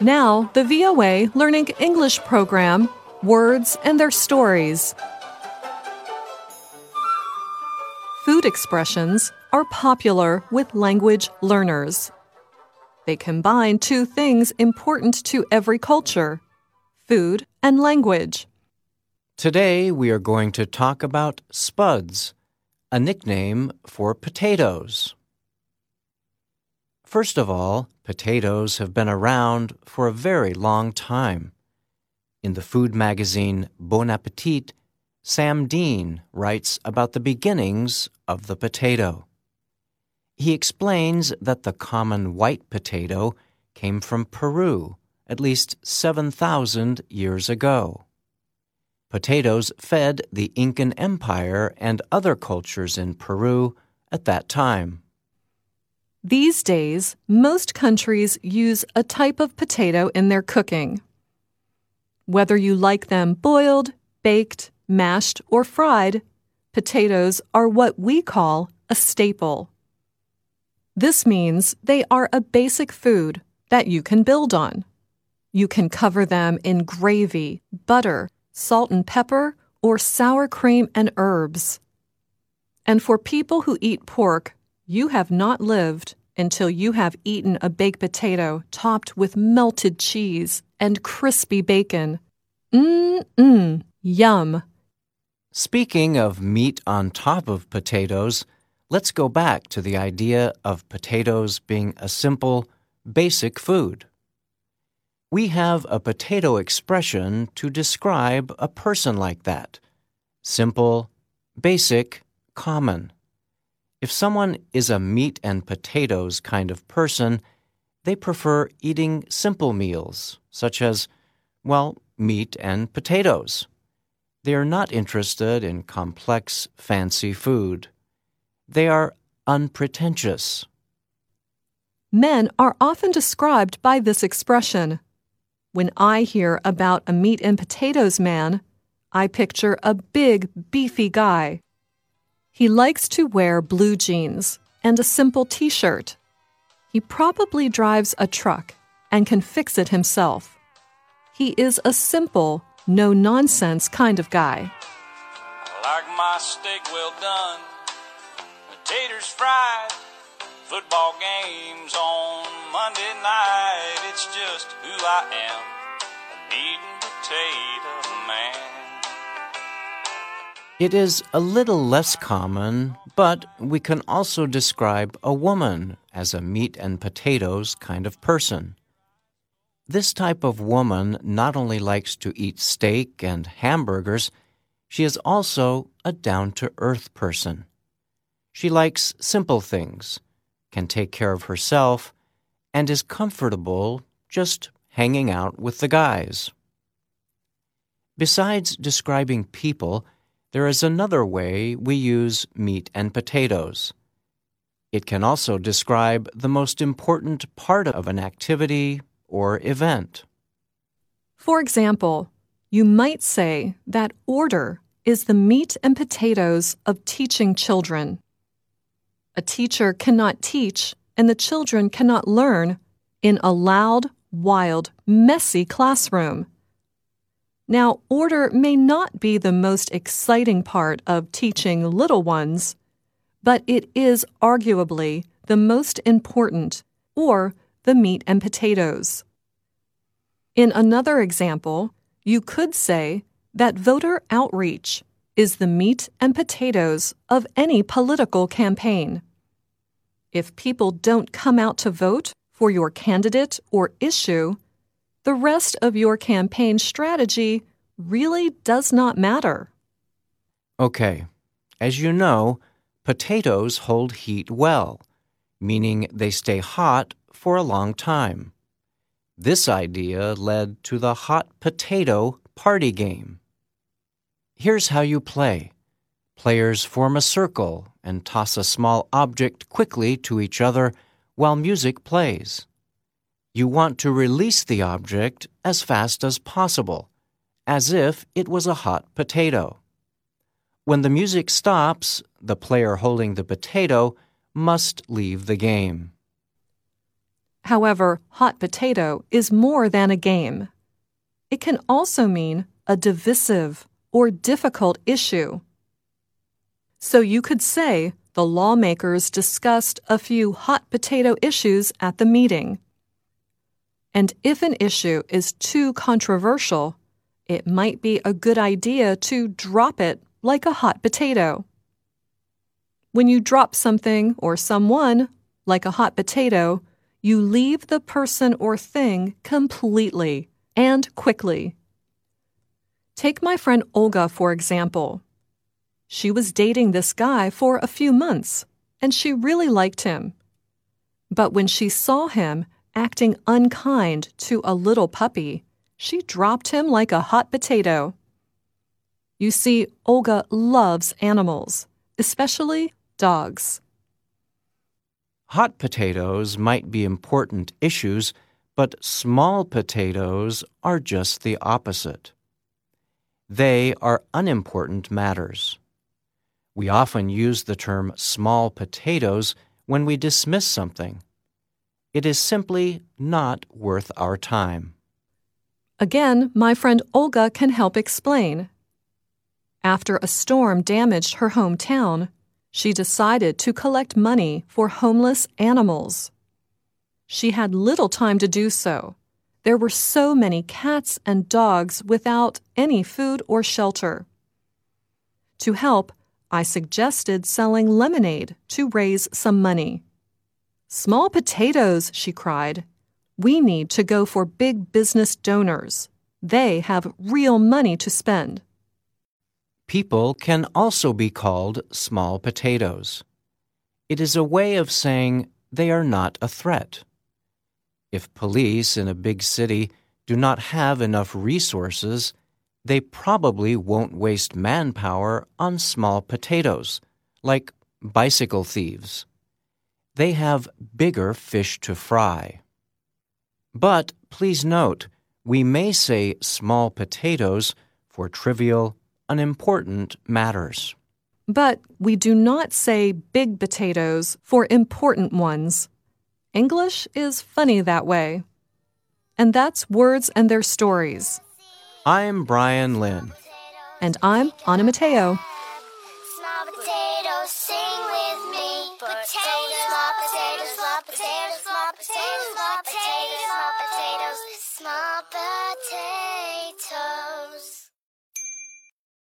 Now, the VOA Learning English program, Words and Their Stories. Food expressions are popular with language learners. They combine two things important to every culture, food and language. Today, we are going to talk about spuds, a nickname for potatoes. First of all, potatoes have been around for a very long time. In the food magazine Bon Appetit, Sam Dean writes about the beginnings of the potato. He explains that the common white potato came from Peru at least 7,000 years ago. Potatoes fed the Incan Empire and other cultures in Peru at that time. These days, most countries use a type of potato in their cooking. Whether you like them boiled, baked, mashed, or fried, potatoes are what we call a staple. This means they are a basic food that you can build on. You can cover them in gravy, butter, salt and pepper, or sour cream and herbs. And for people who eat pork, you have not lived until you have eaten a baked potato topped with melted cheese and crispy bacon. Yum! Speaking of meat on top of potatoes, let's go back to the idea of potatoes being a simple, basic food. We have a potato expression to describe a person like that. Simple, basic, common. If someone is a meat and potatoes kind of person, they prefer eating simple meals, such as, meat and potatoes. They are not interested in complex, fancy food. They are unpretentious. Men are often described by this expression. When I hear about a meat and potatoes man, I picture a big, beefy guy. He likes to wear blue jeans and a simple t-shirt. He probably drives a truck and can fix it himself. He is a simple, no-nonsense kind of guy. I like my steak well done, potatoes fried, football games on Monday night. It's just who I am, a meat and potato man. It is a little less common, but we can also describe a woman as a meat and potatoes kind of person. This type of woman not only likes to eat steak and hamburgers, she is also a down-to-earth person. She likes simple things, can take care of herself, and is comfortable just hanging out with the guys. Besides describing people, there is another way we use meat and potatoes. It can also describe the most important part of an activity or event. For example, you might say that order is the meat and potatoes of teaching children. A teacher cannot teach and the children cannot learn in a loud, wild, messy classroom. Now, order may not be the most exciting part of teaching little ones, but it is arguably the most important, or the meat and potatoes. In another example, you could say that voter outreach is the meat and potatoes of any political campaign. If people don't come out to vote for your candidate or issue, the rest of your campaign strategy really does not matter. Okay, as you know, potatoes hold heat well, meaning they stay hot for a long time. This idea led to the hot potato party game. Here's how you play. Players form a circle and toss a small object quickly to each other while music plays. You want to release the object as fast as possible, as if it was a hot potato. When the music stops, the player holding the potato must leave the game. However, hot potato is more than a game. It can also mean a divisive or difficult issue. So you could say the lawmakers discussed a few hot potato issues at the meeting. And if an issue is too controversial, it might be a good idea to drop it like a hot potato. When you drop something or someone, like a hot potato, you leave the person or thing completely and quickly. Take my friend Olga, for example. She was dating this guy for a few months, and she really liked him. But when she saw him acting unkind to a little puppy, she dropped him like a hot potato. You see, Olga loves animals, especially dogs. Hot potatoes might be important issues, but small potatoes are just the opposite. They are unimportant matters. We often use the term small potatoes when we dismiss something. It is simply not worth our time. Again, my friend Olga can help explain. After a storm damaged her hometown, she decided to collect money for homeless animals. She had little time to do so. There were so many cats and dogs without any food or shelter. To help, I suggested selling lemonade to raise some money. "Small potatoes," she cried. "We need to go for big business donors. They have real money to spend." People can also be called small potatoes. It is a way of saying they are not a threat. If police in a big city do not have enough resources, they probably won't waste manpower on small potatoes, like bicycle thieves. They have bigger fish to fry. But please note, we may say small potatoes for trivial, unimportant matters. But we do not say big potatoes for important ones. English is funny that way. And that's Words and Their Stories. I'm Brian Lin. And I'm Anna Mateo.